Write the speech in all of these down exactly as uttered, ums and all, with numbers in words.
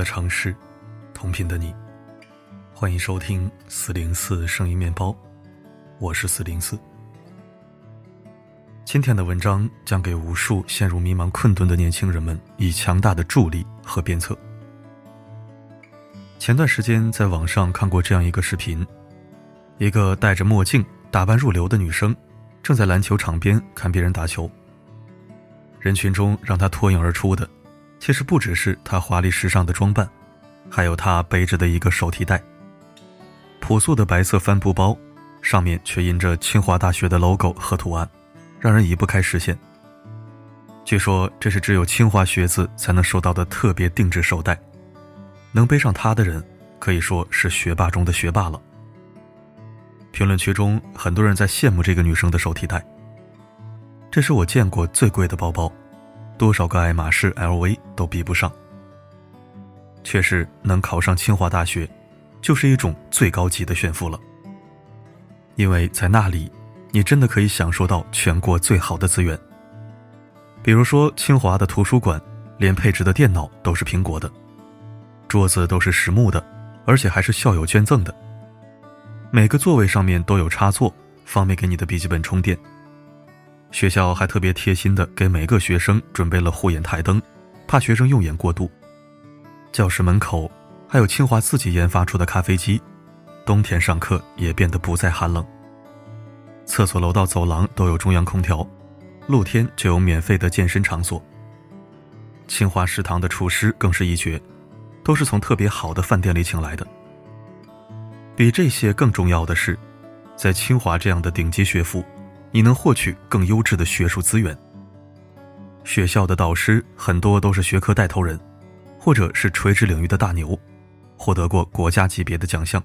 的尝试，同频的你，欢迎收听四零四声音面包，我是四零四。今天的文章将给无数陷入迷茫困顿的年轻人们以强大的助力和鞭策。前段时间在网上看过这样一个视频，一个戴着墨镜打扮入流的女生正在篮球场边看别人打球，人群中让她脱颖而出的其实不只是她华丽时尚的装扮，还有她背着的一个手提袋，朴素的白色帆布包上面却印着清华大学的 logo 和图案，让人移不开视线。据说这是只有清华学子才能收到的特别定制手袋，能背上它的人可以说是学霸中的学霸了。评论区中很多人在羡慕这个女生的手提袋，这是我见过最贵的包包，多少个爱马仕 L V 都比不上。确实能考上清华大学就是一种最高级的炫富了，因为在那里你真的可以享受到全国最好的资源，比如说清华的图书馆连配置的电脑都是苹果的，桌子都是实木的，而且还是校友捐赠的，每个座位上面都有插座，方便给你的笔记本充电。学校还特别贴心地给每个学生准备了护眼台灯，怕学生用眼过度。教室门口还有清华自己研发出的咖啡机，冬天上课也变得不再寒冷。厕所楼道走廊都有中央空调，露天就有免费的健身场所。清华食堂的厨师更是一绝，都是从特别好的饭店里请来的。比这些更重要的是，在清华这样的顶级学府，你能获取更优质的学术资源。学校的导师很多都是学科带头人，或者是垂直领域的大牛，获得过国家级别的奖项。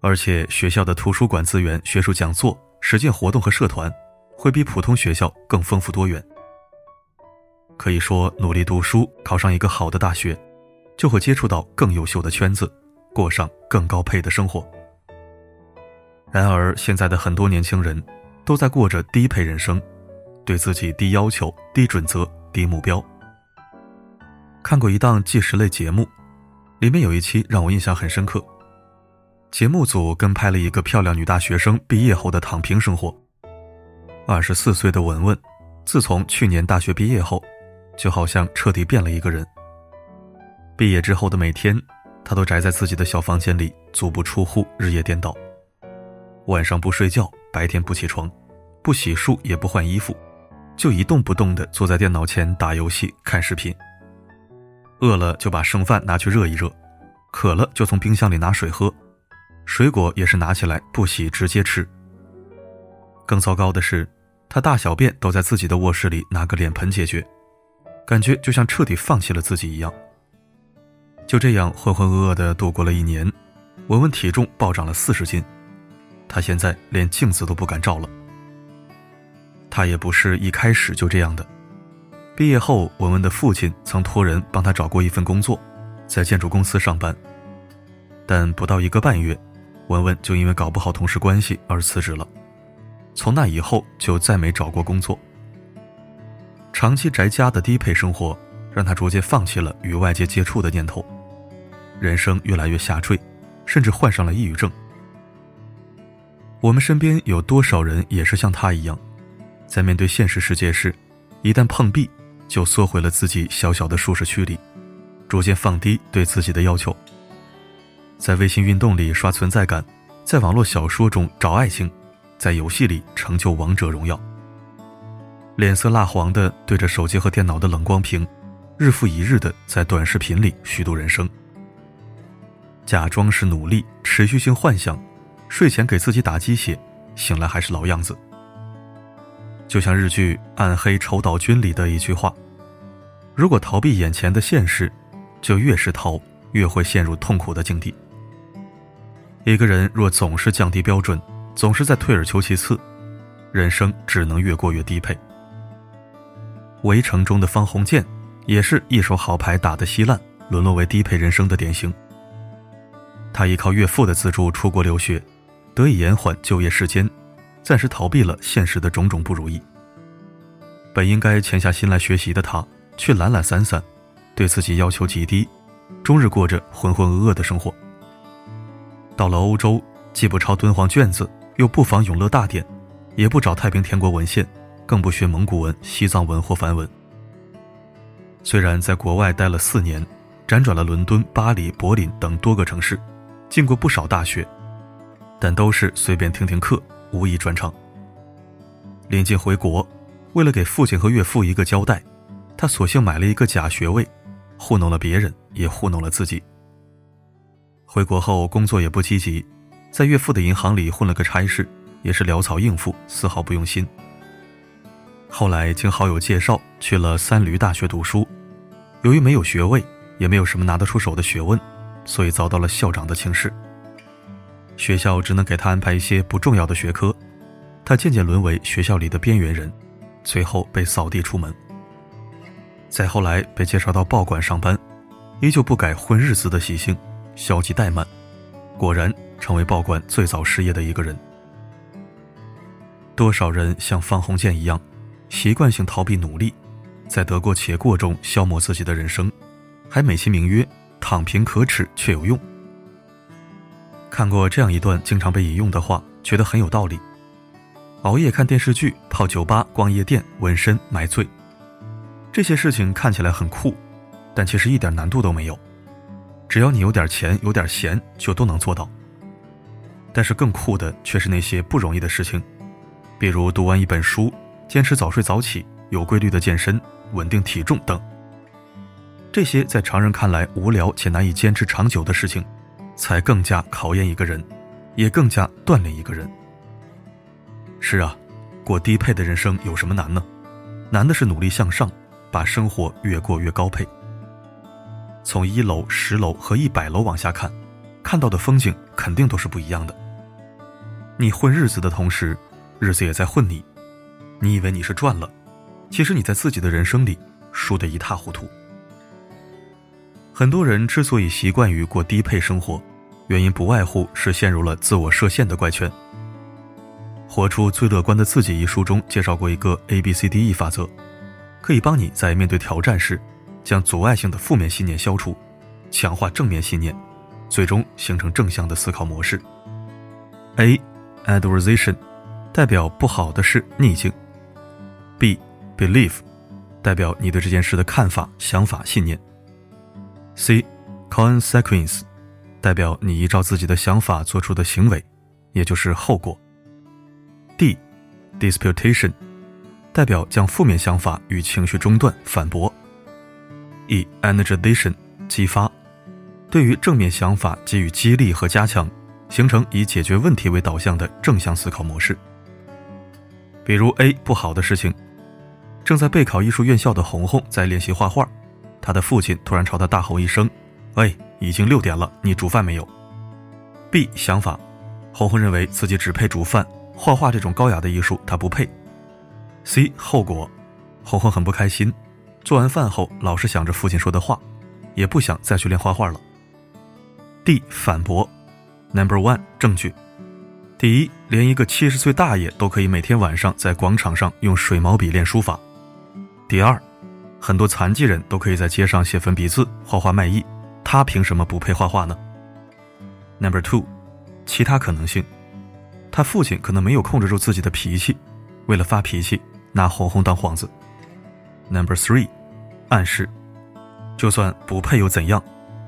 而且学校的图书馆资源、学术讲座、实践活动和社团会比普通学校更丰富多元。可以说，努力读书，考上一个好的大学，就会接触到更优秀的圈子，过上更高配的生活。然而现在的很多年轻人都在过着低配人生，对自己低要求、低准则、低目标。看过一档纪实类节目，里面有一期让我印象很深刻，节目组跟拍了一个漂亮女大学生毕业后的躺平生活。二十四岁的文文自从去年大学毕业后，就好像彻底变了一个人。毕业之后的每天，她都宅在自己的小房间里，足不出户，日夜颠倒，晚上不睡觉，白天不起床，不洗漱也不换衣服，就一动不动地坐在电脑前打游戏、看视频，饿了就把剩饭拿去热一热，渴了就从冰箱里拿水喝，水果也是拿起来不洗直接吃。更糟糕的是，她大小便都在自己的卧室里拿个脸盆解决，感觉就像彻底放弃了自己一样。就这样浑浑噩噩地度过了一年，文文体重暴涨了四十斤，她现在连镜子都不敢照了。她也不是一开始就这样的，毕业后文文的父亲曾托人帮她找过一份工作，在建筑公司上班，但不到一个半月，文文就因为搞不好同事关系而辞职了，从那以后就再没找过工作。长期宅家的低配生活让她逐渐放弃了与外界接触的念头，人生越来越下坠，甚至患上了抑郁症。我们身边有多少人也是像他一样，在面对现实世界时，一旦碰壁就缩回了自己小小的舒适区里，逐渐放低对自己的要求。在微信运动里刷存在感，在网络小说中找爱情，在游戏里成就王者荣耀。脸色蜡黄的对着手机和电脑的冷光屏，日复一日的在短视频里虚度人生。假装是努力，持续性幻想，睡前给自己打鸡血，醒来还是老样子。就像日剧《暗黑仇岛君》里的一句话，如果逃避眼前的现实，就越是逃，越会陷入痛苦的境地。一个人若总是降低标准，总是在退而求其次，人生只能越过越低配。《围城》中的方鸿渐也是一手好牌打得稀烂，沦落为低配人生的典型。他依靠岳父的资助出国留学，得以延缓就业时间，暂时逃避了现实的种种不如意。本应该潜下心来学习的他，却懒懒散散，对自己要求极低，终日过着浑浑噩噩的生活。到了欧洲，既不抄敦煌卷子，又不仿永乐大典，也不找太平天国文献，更不学蒙古文、西藏文或梵文。虽然在国外待了四年，辗转了伦敦、巴黎、柏林等多个城市，进过不少大学，但都是随便听听课，无一专长。临近回国，为了给父亲和岳父一个交代，他索性买了一个假学位，糊弄了别人，也糊弄了自己。回国后工作也不积极，在岳父的银行里混了个差事，也是潦草应付，丝毫不用心。后来经好友介绍去了三闾大学读书，由于没有学位，也没有什么拿得出手的学问，所以遭到了校长的轻视。学校只能给他安排一些不重要的学科，他渐渐沦为学校里的边缘人，随后被扫地出门。再后来被介绍到报馆上班，依旧不改混日子的习性，消极怠慢，果然成为报馆最早失业的一个人。多少人像方鸿渐一样，习惯性逃避努力，在得过且过中消磨自己的人生，还美其名曰躺平可耻却有用。看过这样一段经常被引用的话，觉得很有道理：熬夜看电视剧、泡酒吧、逛夜店、纹身、买醉，这些事情看起来很酷，但其实一点难度都没有，只要你有点钱、有点闲，就都能做到。但是更酷的却是那些不容易的事情，比如读完一本书，坚持早睡早起，有规律的健身，稳定体重等。这些在常人看来无聊且难以坚持长久的事情，才更加考验一个人，也更加锻炼一个人。是啊，过低配的人生有什么难呢？难的是努力向上，把生活越过越高配。从一楼、十楼和一百楼往下看，看到的风景肯定都是不一样的。你混日子的同时，日子也在混你。你以为你是赚了，其实你在自己的人生里输得一塌糊涂。很多人之所以习惯于过低配生活，原因不外乎是陷入了自我设限的怪圈。《活出最乐观的自己》一书中介绍过一个 A B C D E 法则，可以帮你在面对挑战时，将阻碍性的负面信念消除，强化正面信念，最终形成正向的思考模式。 A. Adversation 代表不好的事、逆境。 B. Belief 代表你对这件事的看法、想法、信念。C. Consequence 代表你依照自己的想法做出的行为，也就是后果。D. Disputation 代表将负面想法与情绪中断、反驳。E. Energization 激发，对于正面想法给予激励和加强，形成以解决问题为导向的正向思考模式。比如 A. 不好的事情，正在备考艺术院校的红红在练习画画，他的父亲突然朝他大吼一声：哎，已经六点了，你煮饭没有？ B. 想法，红红认为自己只配煮饭，画画这种高雅的艺术他不配。 C. 后果，红红很不开心，做完饭后老是想着父亲说的话，也不想再去练画画了。 D. 反驳， Number one 证据。第一，连一个七十岁大爷都可以每天晚上在广场上用水毛笔练书法。第二，很多残疾人都可以在街上写粉笔字、画画卖艺，他凭什么不配画画呢？ Number two 其他可能性，他父亲可能没有控制住自己的脾气，为了发脾气拿红红当幌子。 Number three 暗示，就算不配又怎样，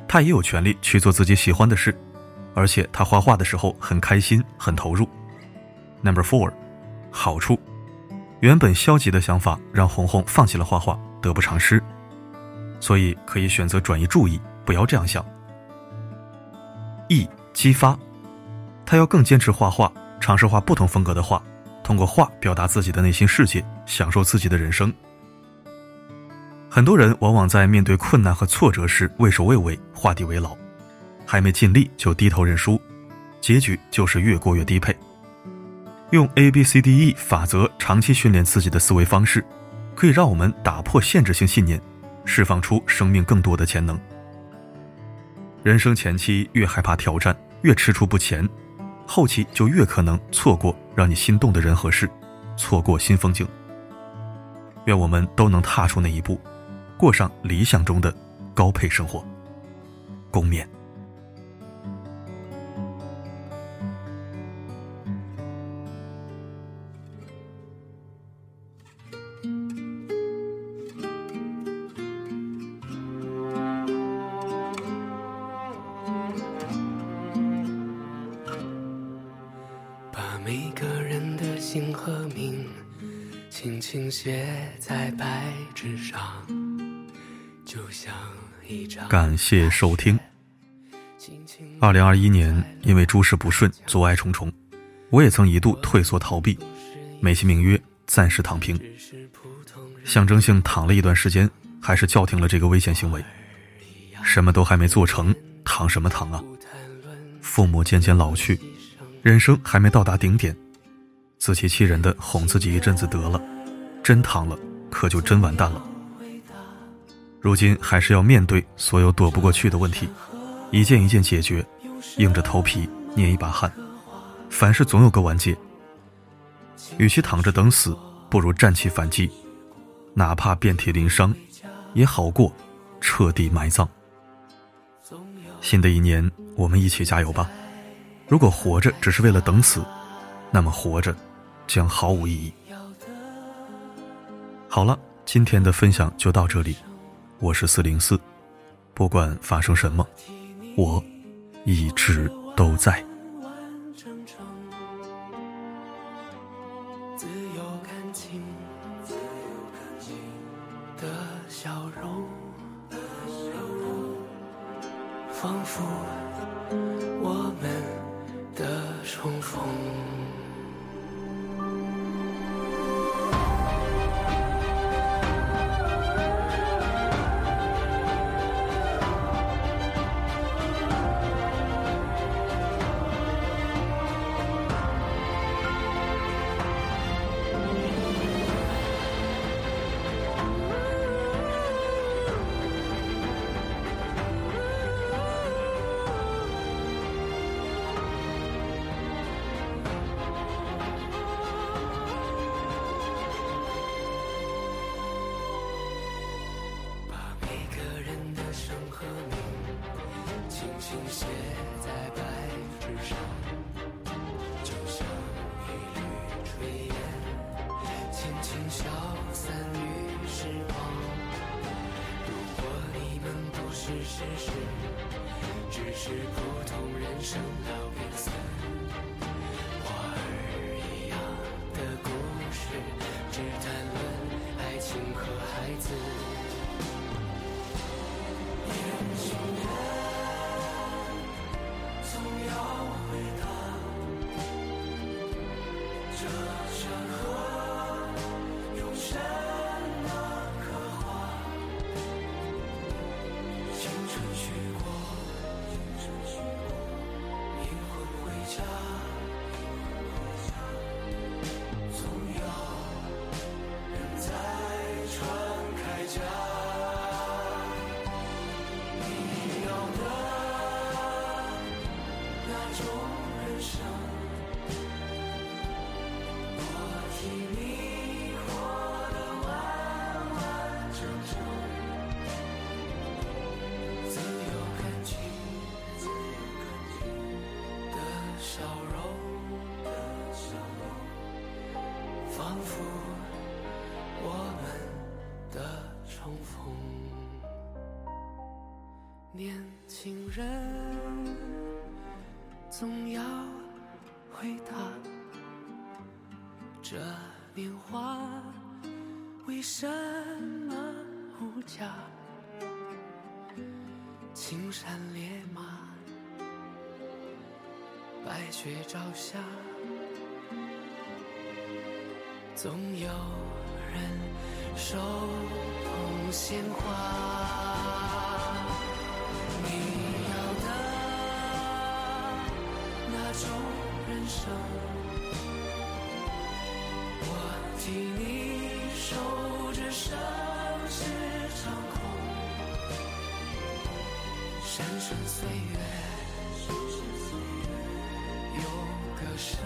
他也有权利去做自己喜欢的事，而且他画画的时候很开心，很投入。 Number four 好处，原本消极的想法让红红放弃了画画，得不偿失，所以可以选择转移注意，不要这样想。 E. 激发，他要更坚持画画，尝试画不同风格的画，通过画表达自己的内心世界，享受自己的人生。很多人往往在面对困难和挫折时畏首畏尾，画地为牢，还没尽力就低头认输，结局就是越过越低配。用 A B C D E 法则长期训练自己的思维方式，可以让我们打破限制性信念，释放出生命更多的潜能。人生前期越害怕挑战，越踟蹰不前，后期就越可能错过让你心动的人和事，错过新风景。愿我们都能踏出那一步，过上理想中的高配生活。共勉。把每个人的姓和名轻轻写在白纸上，就像一张。感谢收听。二零二一年因为诸事不顺，阻碍重重，我也曾一度退缩逃避，美其名曰暂时躺平，象征性躺了一段时间，还是叫停了这个危险行为。什么都还没做成，躺什么躺啊？父母渐渐老去，人生还没到达顶点，自欺欺人的哄自己一阵子得了，真躺了可就真完蛋了。如今还是要面对所有躲不过去的问题，一件一件解决，硬着头皮捏一把汗，凡事总有个完结。与其躺着等死，不如站起反击，哪怕遍体鳞伤也好过彻底埋葬。新的一年我们一起加油吧，如果活着只是为了等死，那么活着将毫无意义。好了，今天的分享就到这里，我是四零四，不管发生什么，我一直都在。自由感情的笑容，仿佛我们的重逢。只是，只是普通人生老病死，花儿一样的故事，只谈论爱情和孩子。年轻人总要回答，这山河永生。仿佛我们的重逢，年轻人总要回答，这年华为什么无价？青山烈马，白雪照下。总有人手捧鲜花，你要的那种人生，我替你守着盛世长空，山川岁月有歌声。